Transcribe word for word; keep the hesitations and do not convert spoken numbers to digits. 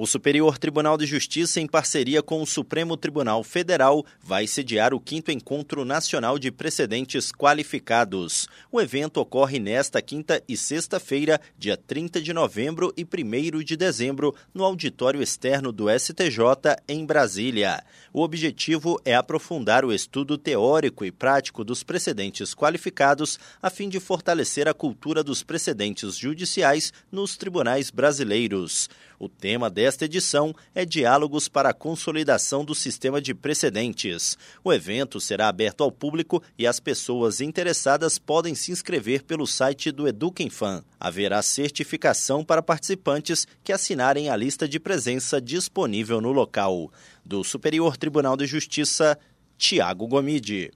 O Superior Tribunal de Justiça, em parceria com o Supremo Tribunal Federal, vai sediar o quinto Encontro Nacional de Precedentes Qualificados. O evento ocorre nesta quinta e sexta-feira, dia trinta de novembro e primeiro de dezembro, no auditório externo do S T J, em Brasília. O objetivo é aprofundar o estudo teórico e prático dos precedentes qualificados, a fim de fortalecer a cultura dos precedentes judiciais nos tribunais brasileiros. O tema desta Esta edição é Diálogos para a Consolidação do Sistema de Precedentes. O evento será aberto ao público e as pessoas interessadas podem se inscrever pelo site do Educa Enfam. Haverá certificação para participantes que assinarem a lista de presença disponível no local. Do Superior Tribunal de Justiça, Thiago Gomide.